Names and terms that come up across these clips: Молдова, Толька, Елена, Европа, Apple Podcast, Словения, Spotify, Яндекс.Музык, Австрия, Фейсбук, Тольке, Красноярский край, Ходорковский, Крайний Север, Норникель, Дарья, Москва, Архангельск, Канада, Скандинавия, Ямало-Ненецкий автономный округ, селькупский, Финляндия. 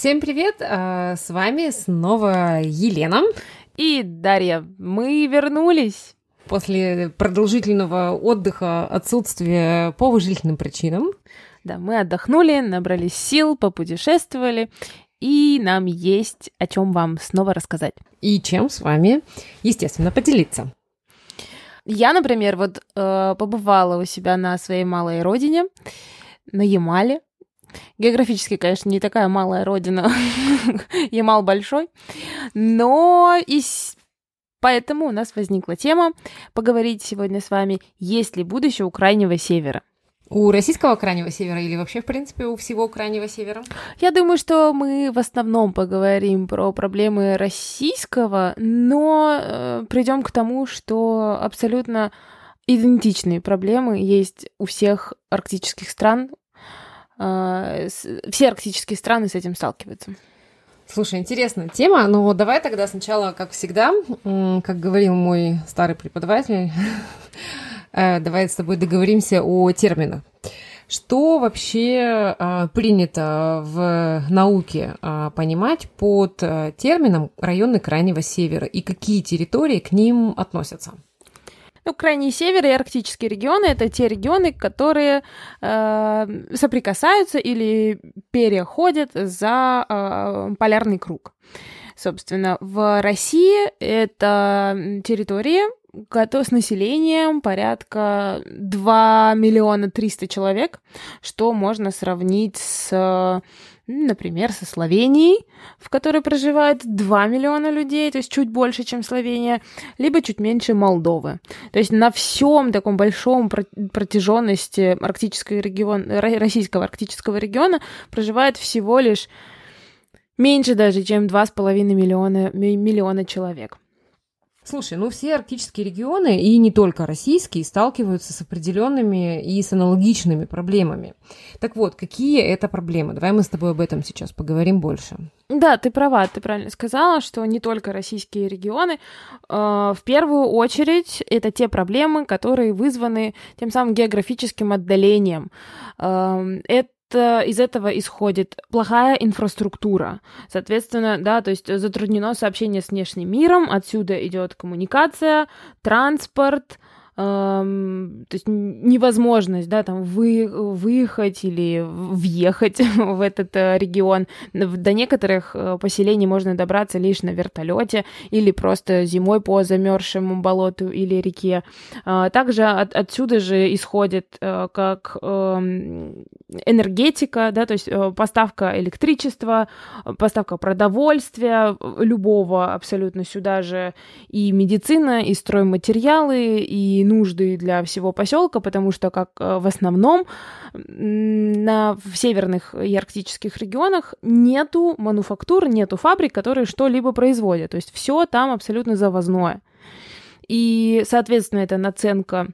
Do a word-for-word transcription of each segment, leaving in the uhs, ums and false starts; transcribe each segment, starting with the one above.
Всем привет! С вами снова Елена и Дарья. Мы вернулись. После продолжительного отдыха, отсутствия по уважительным причинам. Да, мы отдохнули, набрались сил, попутешествовали, и нам есть о чем вам снова рассказать. И чем с вами, естественно, поделиться. Я, например, вот э, побывала у себя на своей малой родине, на Ямале. Географически, конечно, не такая малая родина, Ямал большой, но и... Поэтому у нас возникла тема поговорить сегодня с вами, есть ли будущее у Крайнего Севера. У российского Крайнего Севера или вообще, в принципе, у всего Крайнего Севера? Я думаю, что мы в основном поговорим про проблемы российского, но э, придем к тому, что абсолютно идентичные проблемы есть у всех арктических стран. Э, с, все арктические страны с этим сталкиваются. Слушай, интересная тема, но давай тогда сначала, как всегда, как говорил мой старый преподаватель, давай с тобой договоримся о терминах. Что вообще принято в науке понимать под термином «районы Крайнего Севера» и какие территории к ним относятся? Ну, Крайний Север и арктические регионы — это те регионы, которые э, соприкасаются или переходят за э, полярный круг. Собственно, в России это территории с населением порядка два миллиона триста человек, что можно сравнить с... Например, со Словенией, в которой проживает два миллиона людей, то есть чуть больше, чем Словения, либо чуть меньше Молдовы. То есть на всем таком большом протяженности арктического региона, российского арктического региона проживает всего лишь меньше даже, чем два с половиной миллиона, миллиона человек. Слушай, ну все арктические регионы, и не только российские, сталкиваются с определенными и с аналогичными проблемами. Так вот, какие это проблемы? Давай мы с тобой об этом сейчас поговорим больше. Да, ты права, ты правильно сказала, что не только российские регионы. Э, в первую очередь, это те проблемы, которые вызваны тем самым географическим отдалением. Э, это Из этого исходит плохая инфраструктура. Соответственно, да, то есть затруднено сообщение с внешним миром, отсюда идет коммуникация, транспорт, эм, то есть невозможность, да, там вы, выехать или въехать в этот регион. До некоторых поселений можно добраться лишь на вертолете или просто зимой по замерзшему болоту или реке. Также от, отсюда же исходит как энергетика, да, то есть поставка электричества, поставка продовольствия любого абсолютно сюда же, и медицина, и стройматериалы, и нужды для всего поселка, потому что, как в основном, на, в северных и арктических регионах нету мануфактур, нету фабрик, которые что-либо производят, то есть все там абсолютно завозное. И, соответственно, это наценка,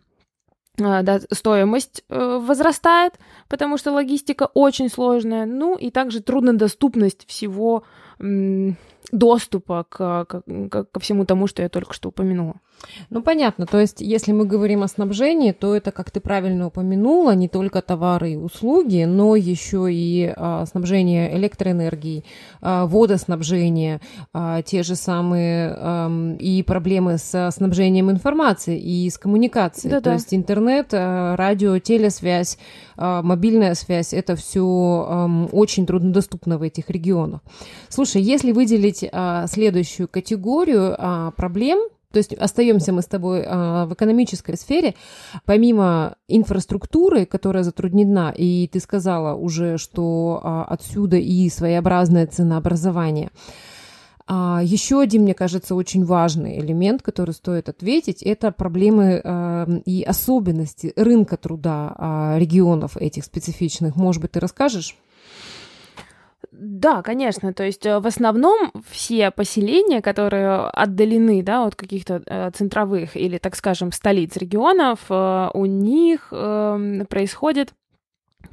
да, стоимость возрастает, потому что логистика очень сложная, ну и также труднодоступность всего доступа к, к, ко всему тому, что я только что упомянула. Ну, понятно. То есть, если мы говорим о снабжении, то это, как ты правильно упомянула, не только товары и услуги, но еще и а, снабжение электроэнергией, а, водоснабжение, а, те же самые а, и проблемы с снабжением информации и с коммуникацией. Да-да. То есть интернет, а, радио, телесвязь, а, мобильная связь — это все а, очень труднодоступно в этих регионах. Слушай, если выделить а, следующую категорию а, проблем, то есть остаемся мы с тобой в экономической сфере. Помимо инфраструктуры, которая затруднена, и ты сказала уже, что отсюда и своеобразное ценообразование. Еще один, мне кажется, очень важный элемент, который стоит ответить, это проблемы и особенности рынка труда регионов этих специфичных. Может быть, ты расскажешь? Да, конечно, то есть в основном все поселения, которые отдалены, да, от каких-то центровых или, так скажем, столиц регионов, у них происходит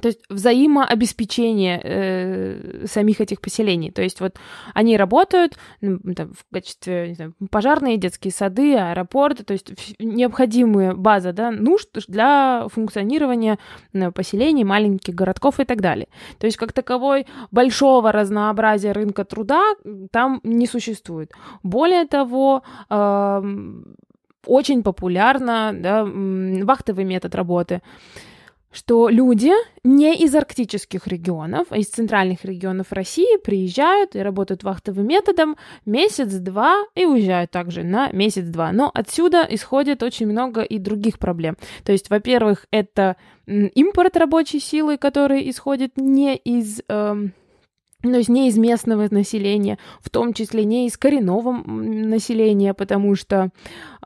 То есть взаимообеспечение э, самих этих поселений. То есть вот они работают ну, там, в качестве, не знаю, пожарные, детские сады, аэропорты, то есть необходимая база, да, нужд для функционирования ну, поселений, маленьких городков и так далее. То есть как таковой большого разнообразия рынка труда там не существует. Более того, э, очень популярно, да, вахтовый метод работы, что люди не из арктических регионов, а из центральных регионов России приезжают и работают вахтовым методом месяц-два и уезжают также на месяц-два. Но отсюда исходит очень много и других проблем. То есть, во-первых, это импорт рабочей силы, который исходит не из... Э- То есть не из местного населения, в том числе не из коренного населения, потому что,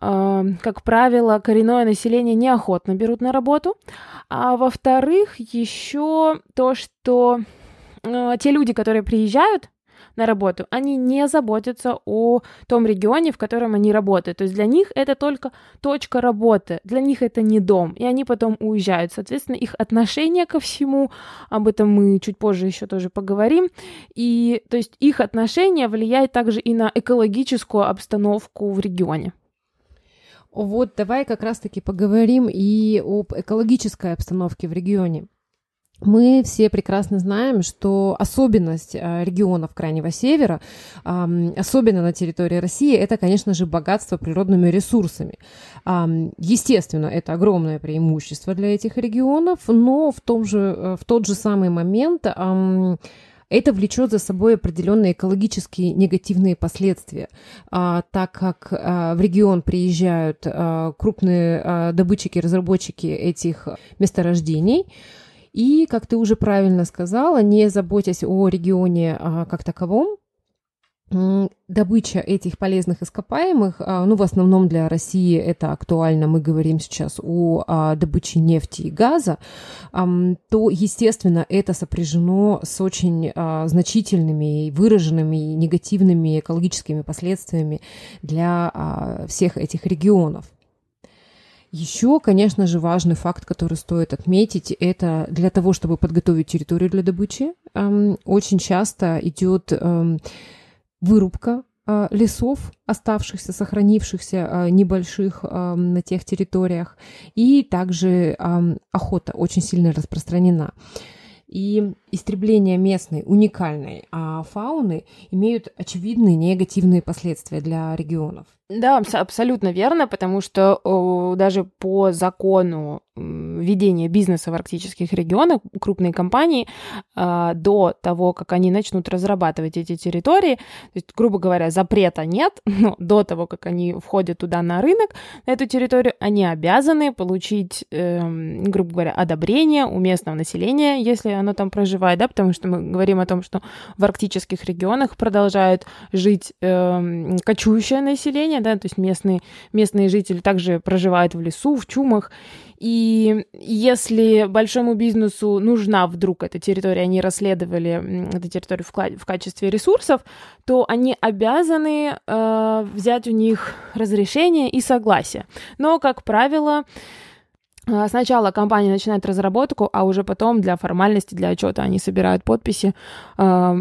э, как правило, коренное население неохотно берут на работу. А во-вторых, еще то, что э, те люди, которые приезжают на работу, они не заботятся о том регионе, в котором они работают. То есть для них это только точка работы, для них это не дом, и они потом уезжают. Соответственно, их отношение ко всему, об этом мы чуть позже еще тоже поговорим, и то есть их отношение влияет также и на экологическую обстановку в регионе. Вот давай как раз-таки поговорим и об экологической обстановке в регионе. Мы все прекрасно знаем, что особенность регионов Крайнего Севера, особенно на территории России, это, конечно же, богатство природными ресурсами. Естественно, это огромное преимущество для этих регионов, но в том же, в тот же самый момент это влечет за собой определенные экологические негативные последствия, так как в регион приезжают крупные добытчики, разработчики этих месторождений. И, как ты уже правильно сказала, не заботясь о регионе как таковом, добыча этих полезных ископаемых, ну, в основном для России это актуально, мы говорим сейчас о добыче нефти и газа, то, естественно, это сопряжено с очень значительными и выраженными негативными экологическими последствиями для всех этих регионов. Еще, конечно же, важный факт, который стоит отметить, это для того, чтобы подготовить территорию для добычи, очень часто идет вырубка лесов, оставшихся, сохранившихся, небольших на тех территориях, и также охота очень сильно распространена. И истребление местной уникальной а, фауны имеют очевидные негативные последствия для регионов. Да, абсолютно верно, потому что о, даже по закону ведения бизнеса в арктических регионах крупные компании а, до того, как они начнут разрабатывать эти территории, то есть, грубо говоря, запрета нет, но до того, как они входят туда на рынок, на эту территорию, они обязаны получить, э, грубо говоря, одобрение у местного населения, если оно там проживает, да, потому что мы говорим о том, что в арктических регионах продолжают жить э, кочующее население, да, то есть местные, местные жители также проживают в лесу, в чумах, и если большому бизнесу нужна вдруг эта территория, они расследовали эту территорию в, кла- в качестве ресурсов, то они обязаны э, взять у них разрешение и согласие, но, как правило, сначала компания начинает разработку, а уже потом для формальности, для отчета они собирают подписи э,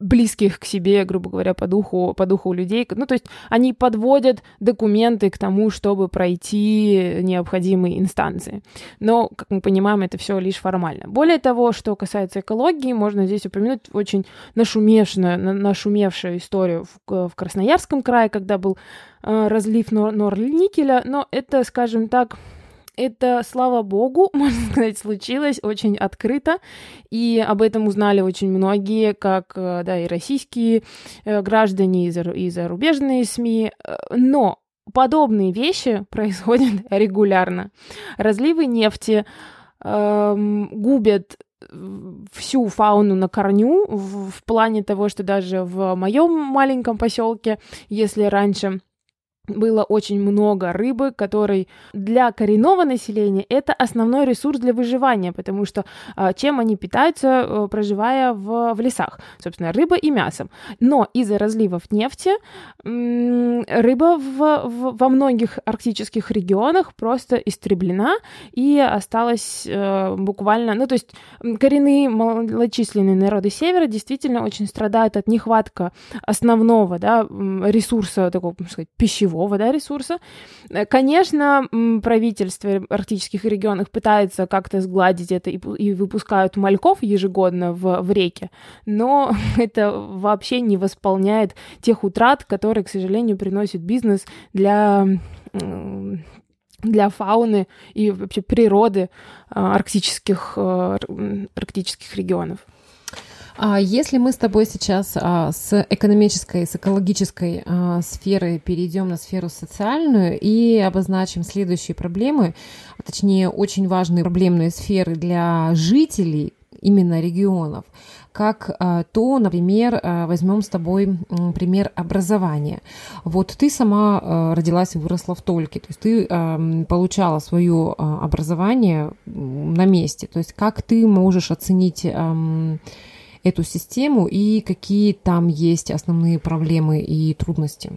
близких к себе, грубо говоря, по духу, по духу людей. Ну, то есть они подводят документы к тому, чтобы пройти необходимые инстанции. Но, как мы понимаем, это все лишь формально. Более того, что касается экологии, можно здесь упомянуть очень нашумевшую, нашумевшую историю в, в Красноярском крае, когда был разлив нор-никеля, но это, скажем так, это, слава богу, можно сказать, случилось очень открыто, и об этом узнали очень многие, как, да, и российские граждане, и зарубежные СМИ, но подобные вещи происходят регулярно. Разливы нефти эм, губят всю фауну на корню, в, в плане того, что даже в моем маленьком поселке, если раньше было очень много рыбы, который для коренного населения это основной ресурс для выживания, потому что чем они питаются, проживая в, в лесах? Собственно, рыба и мясо. Но из-за разливов нефти рыба в, в, во многих арктических регионах просто истреблена и осталась буквально... Ну, то есть коренные малочисленные народы Севера действительно очень страдают от нехватки основного, да, ресурса, такого, можно сказать, пищевого, да, ресурса. Конечно, правительство арктических регионов пытается как-то сгладить это и, и выпускают мальков ежегодно в, в реки, но это вообще не восполняет тех утрат, которые, к сожалению, приносит бизнес для, для фауны и вообще природы арктических, арктических регионов. Если мы с тобой сейчас с экономической, с экологической сферы перейдем на сферу социальную и обозначим следующие проблемы, а точнее очень важные проблемные сферы для жителей именно регионов, как то, например, возьмем с тобой пример образования. Вот ты сама родилась и выросла в Тольке, то есть ты получала свое образование на месте. То есть как ты можешь оценить эту систему и какие там есть основные проблемы и трудности?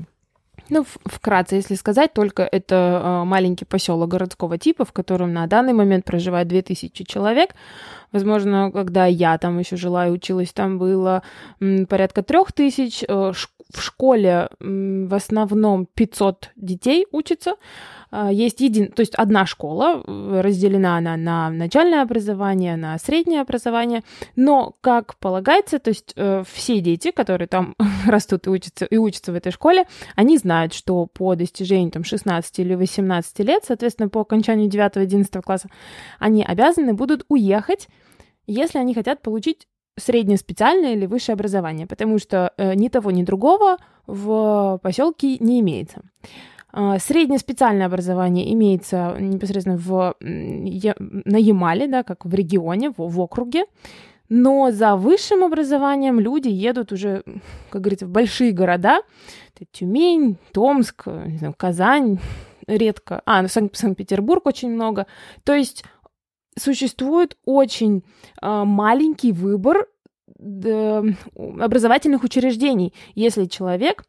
Ну, вкратце, если сказать, только это маленький поселок городского типа, в котором на данный момент проживает две тысячи человек. Возможно, когда я там еще жила и училась, там было порядка трех тысяч. В школе в основном пятьсот детей учатся. Есть един... То есть одна школа, разделена она на начальное образование, на среднее образование, но, как полагается, то есть все дети, которые там растут и учатся, и учатся в этой школе, они знают, что по достижению там, шестнадцати или восемнадцати лет, соответственно, по окончанию девятого-одиннадцатого класса, они обязаны будут уехать, если они хотят получить среднее специальное или высшее образование, потому что ни того, ни другого в поселке не имеется. Среднее специальное образование имеется непосредственно в, на Ямале, да, как в регионе, в, в округе, но за высшим образованием люди едут уже, как говорится, в большие города. Это Тюмень, Томск, не знаю, Казань, редко. А, ну, Санкт-Петербург очень много. То есть существует очень э, маленький выбор э, образовательных учреждений, если человек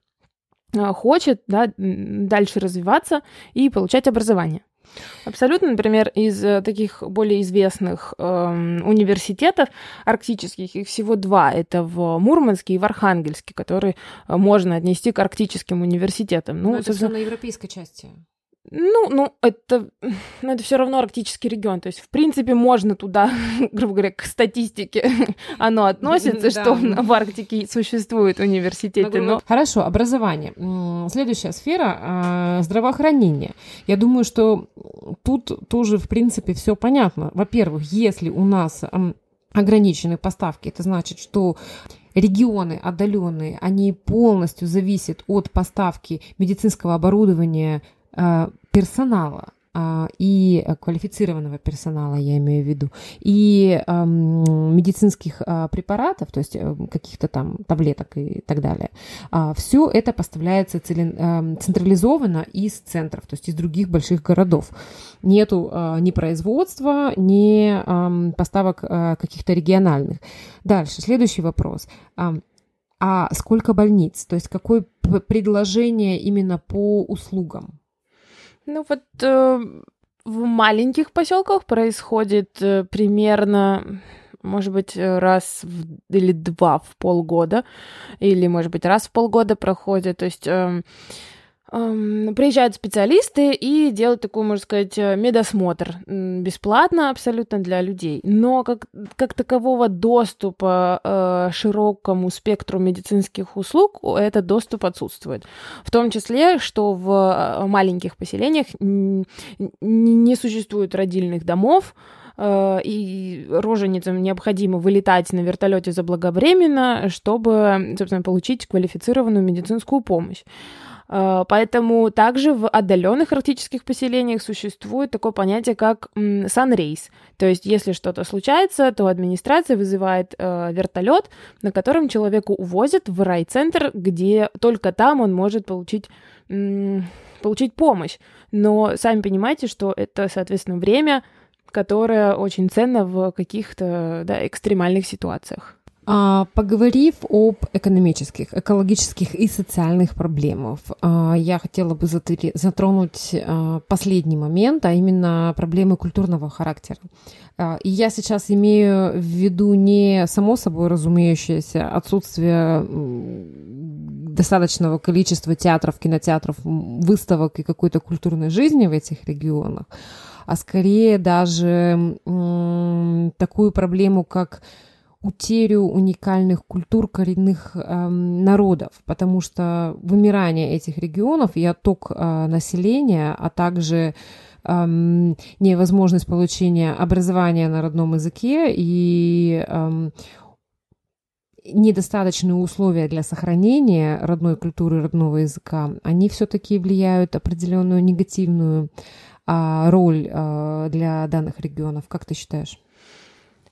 хочет, да, дальше развиваться и получать образование. Абсолютно, например, из таких более известных э, университетов арктических, их всего два, это в Мурманске и в Архангельске, которые можно отнести к арктическим университетам. Ну, это все на европейской части. Ну, ну, это, ну, это все равно арктический регион. То есть, в принципе, можно туда, грубо говоря, к статистике оно относится, что в Арктике существуют университеты. Но... Хорошо, образование. Следующая сфера – здравоохранение. Я думаю, что тут тоже, в принципе, все понятно. Во-первых, если у нас ограничены поставки, это значит, что регионы отдаленные, они полностью зависят от поставки медицинского оборудования, персонала и квалифицированного персонала, я имею в виду, и медицинских препаратов, то есть каких-то там таблеток и так далее. Все это поставляется централизованно из центров, то есть из других больших городов. Нету ни производства, ни поставок каких-то региональных. Дальше, следующий вопрос. А сколько больниц? То есть какое предложение именно по услугам? Ну вот э, в маленьких поселках происходит э, примерно, может быть, раз в, или два в полгода, или, может быть, раз в полгода проходит, то есть э, э, приезжают специалисты и делают такой, можно сказать, медосмотр бесплатно абсолютно для людей, но как, как такового доступа э, широкому спектру медицинских услуг этот доступ отсутствует. В том числе, что в маленьких поселениях не существует родильных домов, э, и роженицам необходимо вылетать на вертолете заблаговременно, чтобы, собственно, получить квалифицированную медицинскую помощь. Поэтому также в отдаленных арктических поселениях существует такое понятие, как санрейс. То есть, если что-то случается, то администрация вызывает вертолет, на котором человека увозят в райцентр, где только там он может получить, получить помощь. Но сами понимаете, что это, соответственно, время, которое очень ценно в каких-то, да, экстремальных ситуациях. Поговорив об экономических, экологических и социальных проблемах, я хотела бы затронуть последний момент, а именно проблемы культурного характера. И я сейчас имею в виду не само собой разумеющееся отсутствие достаточного количества театров, кинотеатров, выставок и какой-то культурной жизни в этих регионах, а скорее даже м- такую проблему, как утерю уникальных культур коренных э, народов, потому что вымирание этих регионов и отток э, населения, а также э, невозможность получения образования на родном языке и э, недостаточные условия для сохранения родной культуры, родного языка, они все-таки влияют определенную негативную э, роль э, для данных регионов. Как ты считаешь?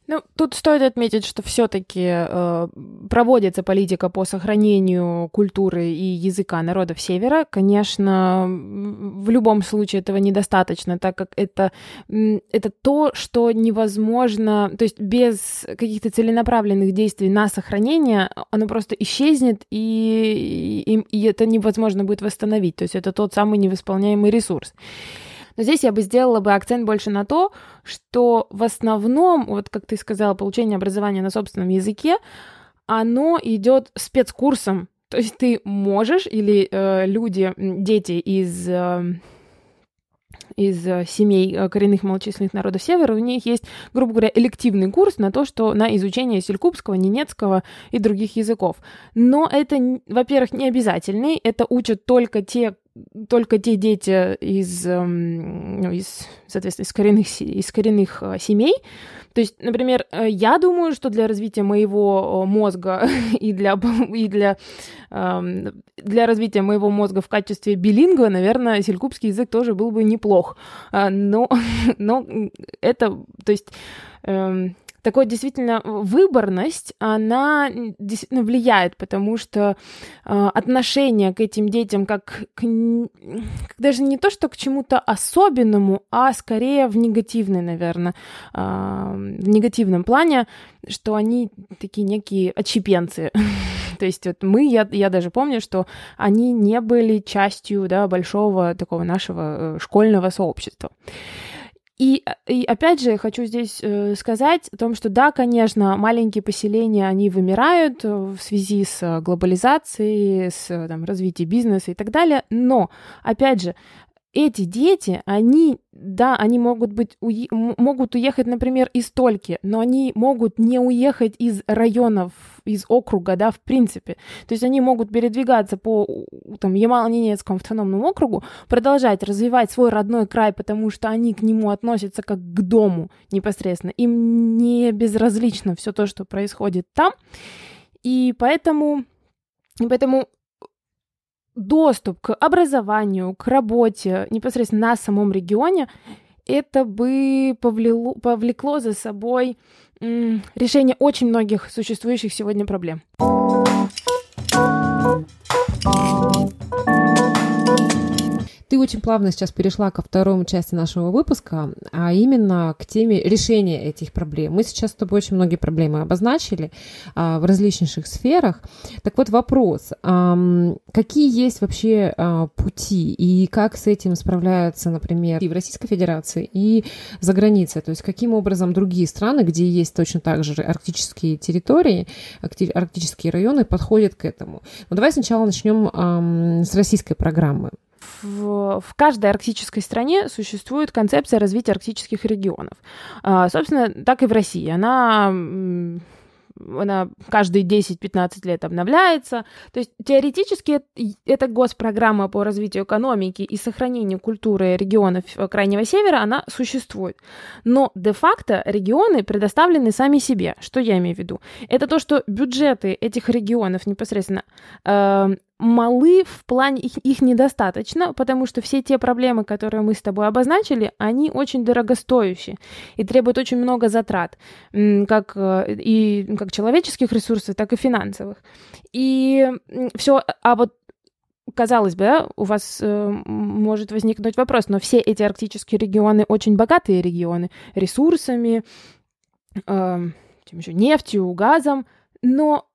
Ну, тут стоит отметить, что все-таки э, проводится политика по сохранению культуры и языка народов Севера. Конечно, в любом случае этого недостаточно, так как это, это то, что невозможно, то есть без каких-то целенаправленных действий на сохранение оно просто исчезнет, и, и, и это невозможно будет восстановить. То есть это тот самый невосполняемый ресурс. Но здесь я бы сделала бы акцент больше на то, что в основном, вот как ты сказала, получение образования на собственном языке, оно идет спецкурсом. То есть ты можешь, или э, люди, дети из, э, из семей коренных малочисленных народов Севера, у них есть, грубо говоря, элективный курс на то, что на изучение селькупского, ненецкого и других языков. Но это, во-первых, не обязательный, это учат только те, Только те дети из, ну, из, соответственно, из коренных, из коренных семей. То есть, например, я думаю, что для развития моего мозга и, для, и для, для развития моего мозга в качестве билингва, наверное, селькупский язык тоже был бы неплох. Но, но это, то есть... Такая действительно выборность, она действительно влияет, потому что э, отношение к этим детям как к, к даже не то, что к чему-то особенному, а скорее в негативной, наверное, э, в негативном плане, что они такие некие отщепенцы. То есть вот мы, я, я даже помню, что они не были частью, да, большого такого нашего школьного сообщества. И, и опять же, хочу здесь сказать о том, что да, конечно, маленькие поселения, они вымирают в связи с глобализацией, с там, развитием бизнеса и так далее, но, опять же, эти дети, они, да, они могут быть, уе- могут уехать, например, из Тольки, но они могут не уехать из районов, из округа, да, в принципе. То есть они могут передвигаться по там, Ямало-Ненецкому автономному округу, продолжать развивать свой родной край, потому что они к нему относятся как к дому непосредственно. Им не безразлично все то, что происходит там. И поэтому... И поэтому доступ к образованию, к работе непосредственно на самом регионе, это бы повлело, повлекло за собой м, решение очень многих существующих сегодня проблем. Ты очень плавно сейчас перешла ко второй части нашего выпуска, а именно к теме решения этих проблем. Мы сейчас с тобой очень многие проблемы обозначили а, в различнейших сферах. Так вот вопрос, а, какие есть вообще а, пути и как с этим справляются, например, и в Российской Федерации, и за границей? То есть каким образом другие страны, где есть точно так же арктические территории, арктические районы, подходят к этому? Ну, давай сначала начнем а, с российской программы. В, в каждой арктической стране существует концепция развития арктических регионов. А, собственно, так и в России. Она, она каждые десять-пятнадцать лет обновляется. То есть теоретически эта госпрограмма по развитию экономики и сохранению культуры регионов Крайнего Севера, она существует. Но де-факто регионы предоставлены сами себе. Что я имею в виду? Это то, что бюджеты этих регионов непосредственно... Э, малы в плане их, их недостаточно, потому что все те проблемы, которые мы с тобой обозначили, они очень дорогостоящие и требуют очень много затрат, как, и, как человеческих ресурсов, так и финансовых. И все, а вот казалось бы, да, у вас э, может возникнуть вопрос, но все эти арктические регионы очень богатые регионы ресурсами, э, еще, нефтью, газом, но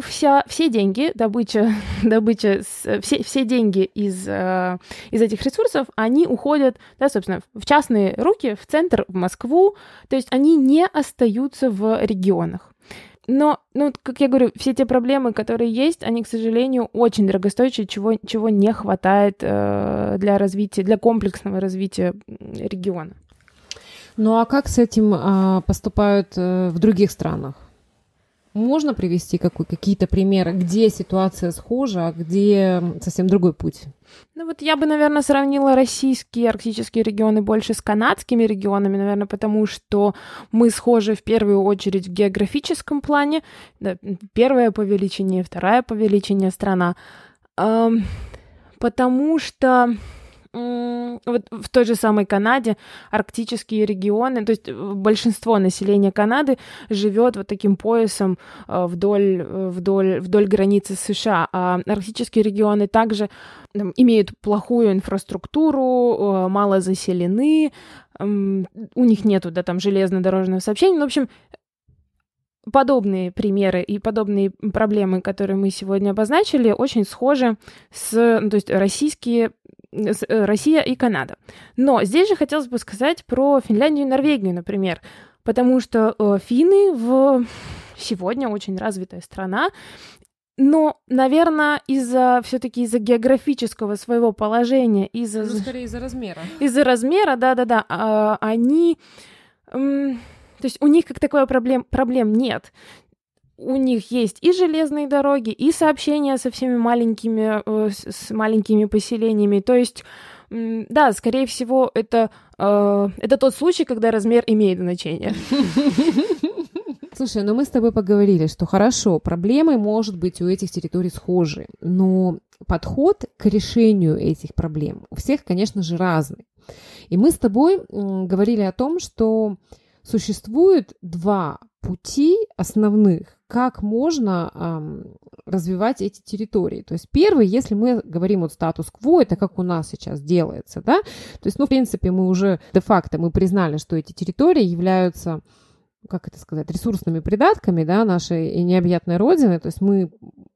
вся, все деньги, добыча, добыча все, все деньги из, э, из этих ресурсов, они уходят, да, собственно, в частные руки, в центр, в Москву, то есть они не остаются в регионах. Но, ну, как я говорю, все те проблемы, которые есть, они, к сожалению, очень дорогостоящие, чего, чего не хватает э, для развития, для комплексного развития региона. Ну а как с этим э, поступают э, в других странах? Можно привести какой, какие-то примеры, где ситуация схожа, а где совсем другой путь? Ну вот я бы, наверное, сравнила российские арктические регионы больше с канадскими регионами, наверное, потому что мы схожи в первую очередь в географическом плане. Да, первая по величине, вторая по величине страна. Эм, потому что... Вот в той же самой Канаде арктические регионы, то есть большинство населения Канады живет вот таким поясом вдоль, вдоль, вдоль границы США, а арктические регионы также там, имеют плохую инфраструктуру, мало заселены, у них нету, да, там железнодорожного сообщения, ну, в общем, подобные примеры и подобные проблемы, которые мы сегодня обозначили, очень схожи с, ну, то есть российские Россия и Канада. Но здесь же хотелось бы сказать про Финляндию и Норвегию, например, потому что э, финны в... сегодня очень развитая страна, но, наверное, из-за все-таки из-за географического своего положения, из-за... Ну, скорее из-за размера. Из-за размера, да-да-да, э, они... Э, то есть у них как такой проблем, проблем нет. У них есть и железные дороги, и сообщения со всеми маленькими, с маленькими поселениями. То есть, да, скорее всего, это, это тот случай, когда размер имеет значение. Слушай, ну мы с тобой поговорили, что хорошо, проблемы, может быть, у этих территорий схожи, но подход к решению этих проблем у всех, конечно же, разный. И мы с тобой говорили о том, что существует два пути основных, как можно эм, развивать эти территории. То есть первый, если мы говорим вот статус-кво, это как у нас сейчас делается, да, то есть, ну, в принципе, мы уже де-факто мы признали, что эти территории являются, как это сказать, ресурсными придатками, да, нашей необъятной родины, то есть мы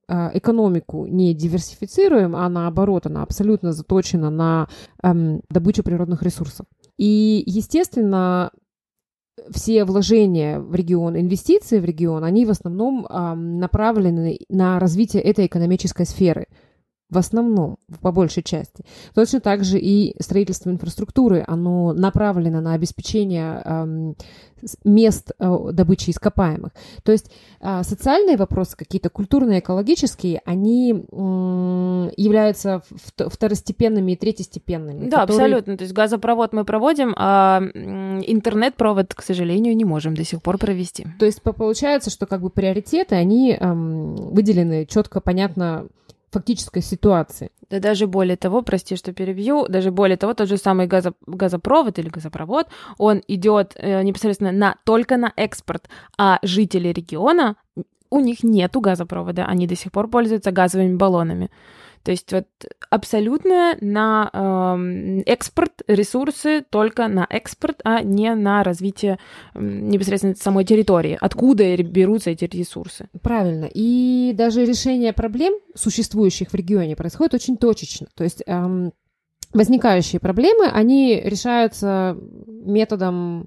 э, экономику не диверсифицируем, а наоборот, она абсолютно заточена на эм, добычу природных ресурсов. И, естественно, все вложения в регион, инвестиции в регион, они в основном э, направлены на развитие этой экономической сферы. В основном, по большей части. Точно так же и строительство инфраструктуры, оно направлено на обеспечение э, мест э, добычи ископаемых. То есть э, социальные вопросы какие-то, культурные, экологические, они э, являются второстепенными и третьестепенными. Да, которые... абсолютно. То есть газопровод мы проводим, а интернет-провод, к сожалению, не можем до сих пор провести. То есть получается, что как бы приоритеты, они э, выделены четко, понятно, фактической ситуации. Да даже более того, прости, что перебью, даже более того, тот же самый газо- газопровод или газопровод, он идет э, непосредственно на, только на экспорт, а жители региона, у них нету газопровода, они до сих пор пользуются газовыми баллонами. То есть вот абсолютно на э, экспорт, ресурсы только на экспорт, а не на развитие э, непосредственно самой территории. Откуда берутся эти ресурсы? Правильно. И даже решение проблем, существующих в регионе, происходит очень точечно. То есть э, возникающие проблемы, они решаются методом...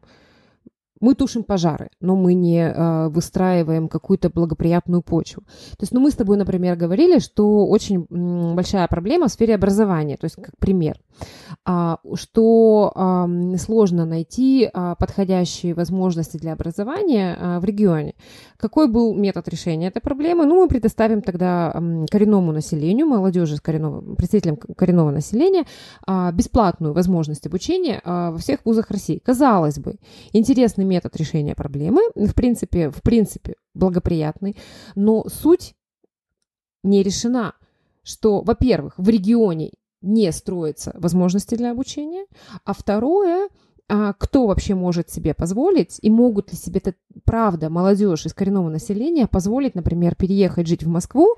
Мы тушим пожары, но мы не э, выстраиваем какую-то благоприятную почву. То есть, ну, мы с тобой, например, говорили, что очень м, большая проблема в сфере образования, то есть, как пример, а, что а, сложно найти а, подходящие возможности для образования а, в регионе. Какой был метод решения этой проблемы? Ну, мы предоставим тогда а, коренному населению, молодежи, коренного, представителям коренного населения а, бесплатную возможность обучения а, во всех вузах России. Казалось бы, интересный метод. метод решения проблемы, в принципе, в принципе благоприятный, но суть не решена. что, во-первых, в регионе не строятся возможности для обучения, а второе, кто вообще может себе позволить и могут ли себе, правда, молодежь из коренного населения позволить, например, переехать жить в Москву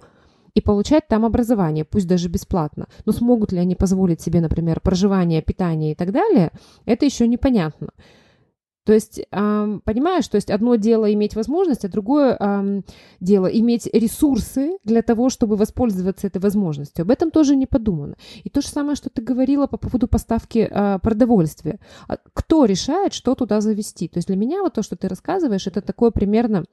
и получать там образование, пусть даже бесплатно. Но смогут ли они позволить себе, например, проживание, питание и так далее, это еще непонятно. То есть, понимаешь, то есть одно дело иметь возможность, а другое дело иметь ресурсы для того, чтобы воспользоваться этой возможностью. Об этом тоже не подумано. И то же самое, что ты говорила по поводу поставки продовольствия. Кто решает, что туда завести? То есть для меня вот то, что ты рассказываешь, это такое примерно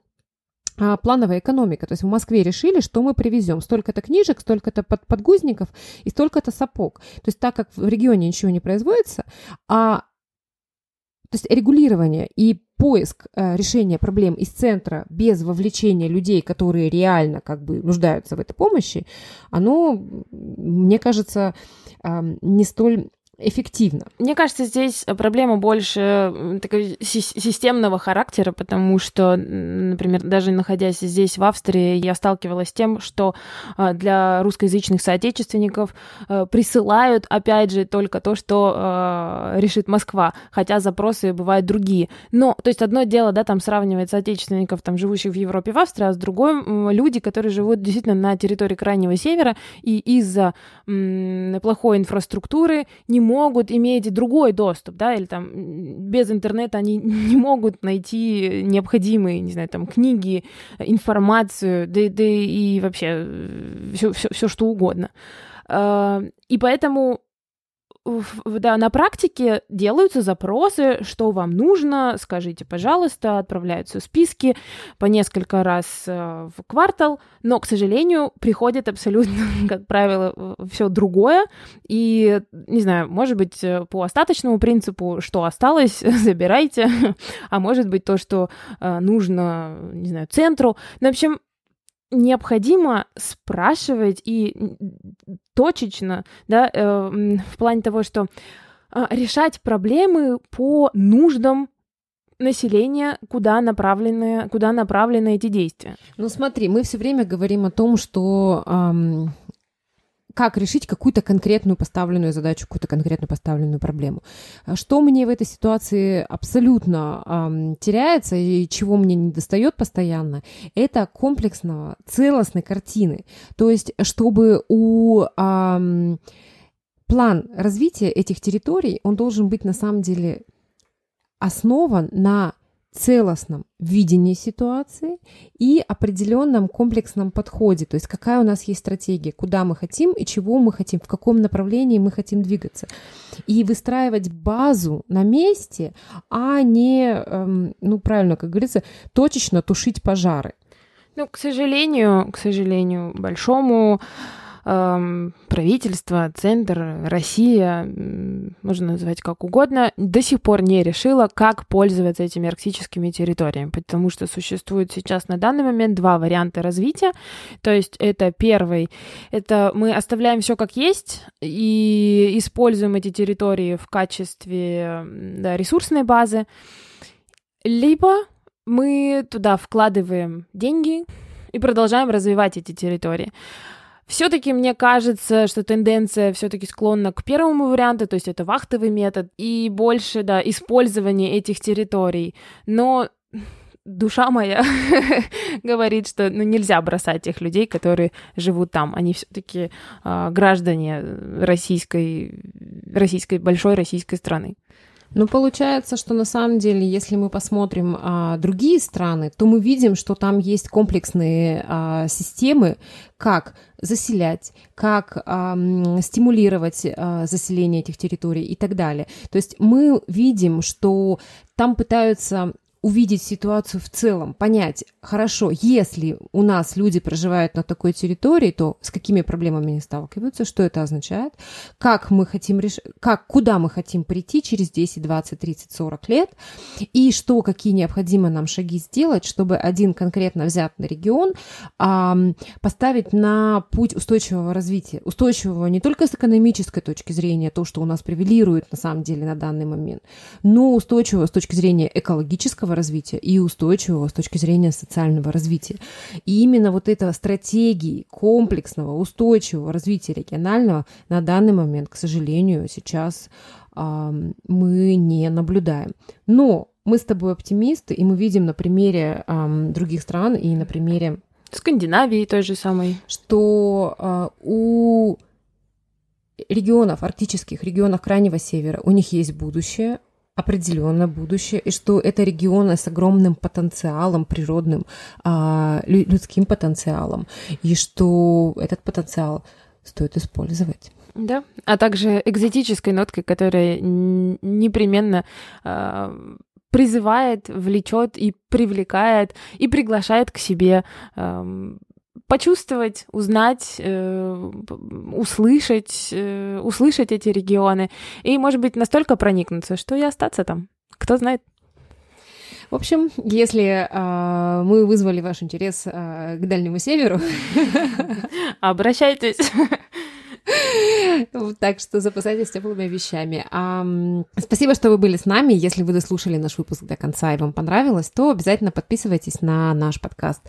плановая экономика. То есть в Москве решили, что мы привезем столько-то книжек, столько-то подгузников и столько-то сапог. То есть так как в регионе ничего не производится, а то есть регулирование и поиск э, решения проблем из центра без вовлечения людей, которые реально как бы нуждаются в этой помощи, оно, мне кажется, э, не столь эффективно. Мне кажется, здесь проблема больше такого системного характера, потому что, например, даже находясь здесь, в Австрии, я сталкивалась с тем, что для русскоязычных соотечественников присылают, опять же, только то, что решит Москва, хотя запросы бывают другие. Но, то есть одно дело, да, там сравнивать соотечественников, там, живущих в Европе, в Австрии, а с другой люди, которые живут действительно на территории Крайнего Севера, и из-за м- плохой инфраструктуры не могут иметь другой доступ, да, или там без интернета они не могут найти необходимые, не знаю, там, книги, информацию, да, да и вообще все, все, все что угодно. И поэтому, да, на практике делаются запросы, что вам нужно, скажите, пожалуйста, отправляются списки по несколько раз в квартал, но, к сожалению, приходит абсолютно, как правило, все другое, и, не знаю, может быть, по остаточному принципу, что осталось, забирайте, а может быть, то, что нужно, не знаю, центру, ну, в общем, необходимо спрашивать и точечно, да, э, в плане того, что э, решать проблемы по нуждам населения, куда направлены, куда направлены эти действия. Ну смотри, мы все время говорим о том, что эм, как решить какую-то конкретную поставленную задачу, какую-то конкретную поставленную проблему. Что мне в этой ситуации абсолютно эм, теряется и чего мне недостает постоянно, это комплексного, целостной картины. То есть, чтобы у... Эм, план развития этих территорий, он должен быть на самом деле основан на целостном видении ситуации и определенном комплексном подходе, то есть какая у нас есть стратегия, куда мы хотим и чего мы хотим, в каком направлении мы хотим двигаться. И выстраивать базу на месте, а не, ну правильно, как говорится, точечно тушить пожары. Ну, к сожалению, к сожалению, большому... правительство, центр, Россия, можно назвать как угодно, до сих пор не решила, как пользоваться этими арктическими территориями, потому что существует сейчас на данный момент два варианта развития. То есть это первый, это мы оставляем все как есть и используем эти территории в качестве, да, ресурсной базы, либо мы туда вкладываем деньги и продолжаем развивать эти территории. Все-таки мне кажется, что тенденция все-таки склонна к первому варианту, то есть это вахтовый метод и больше, да, использование этих территорий. Но душа моя говорит, что ну, нельзя бросать тех людей, которые живут там. Они все-таки э, граждане российской, российской, большой российской страны. Ну, получается, что на самом деле, если мы посмотрим а, другие страны, то мы видим, что там есть комплексные а, системы, как заселять, как а, стимулировать а, заселение этих территорий и так далее. То есть мы видим, что там пытаются... увидеть ситуацию в целом, понять, хорошо, если у нас люди проживают на такой территории, то с какими проблемами они сталкиваются, что это означает, как мы хотим реш... как, куда мы хотим прийти через десять, двадцать, тридцать, сорок лет, и что, какие необходимо нам шаги сделать, чтобы один конкретно взятый регион а, поставить на путь устойчивого развития, устойчивого не только с экономической точки зрения, то, что у нас превалирует на самом деле на данный момент, но устойчивого с точки зрения экологического экономического развития и устойчивого с точки зрения социального развития. И именно вот эта стратегия комплексного, устойчивого развития регионального на данный момент, к сожалению, сейчас э, мы не наблюдаем. Но мы с тобой оптимисты, и мы видим на примере э, других стран и на примере Скандинавии той же самой, что э, у регионов арктических, регионов Крайнего Севера, у них есть будущее, определенное будущее, и что это регионы с огромным потенциалом природным, людским потенциалом, и что этот потенциал стоит использовать. Да, а также экзотической ноткой, которая непременно призывает, влечет и привлекает, и приглашает к себе почувствовать, узнать, э, услышать, э, услышать эти регионы и, может быть, настолько проникнуться, что и остаться там. Кто знает. В общем, если э, мы вызвали ваш интерес э, к Дальнему Северу, обращайтесь. Так что запасайтесь теплыми вещами. Спасибо, что вы были с нами. Если вы дослушали наш выпуск до конца и вам понравилось, то обязательно подписывайтесь на наш подкаст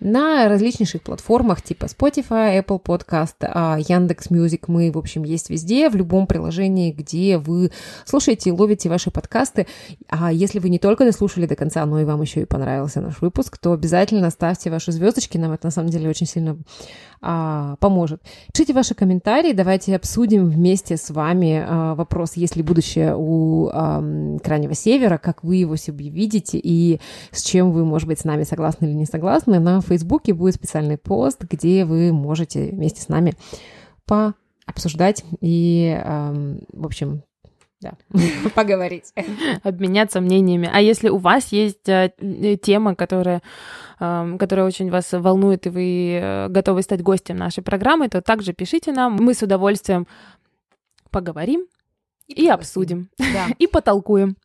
на различнейших платформах типа Spotify, Apple Podcast, Яндекс.Музык. Мы, в общем, есть везде, в любом приложении, где вы слушаете и ловите ваши подкасты. А если вы не только дослушали до конца, но и вам еще и понравился наш выпуск, то обязательно ставьте ваши звездочки. Нам это на самом деле очень сильно а, поможет. Пишите ваши комментарии. Давайте обсудим вместе с вами а, вопрос, есть ли будущее у а, Крайнего Севера, как вы его себе видите и с чем вы, может быть, с нами согласны или не согласны. На Фейсбуке будет специальный пост, где вы можете вместе с нами пообсуждать и, а, в общем, да, поговорить. Обменяться мнениями. А если у вас есть тема, которая... которая очень вас волнует, и вы готовы стать гостем нашей программы, то также пишите нам. Мы с удовольствием поговорим и, и обсудим. Да. И потолкуем.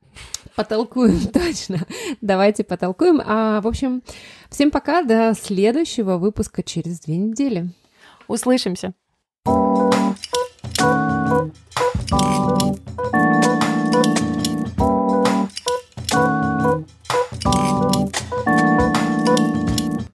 Потолкуем, точно. Давайте потолкуем. А, в общем, всем пока. До следующего выпуска через две недели. Услышимся.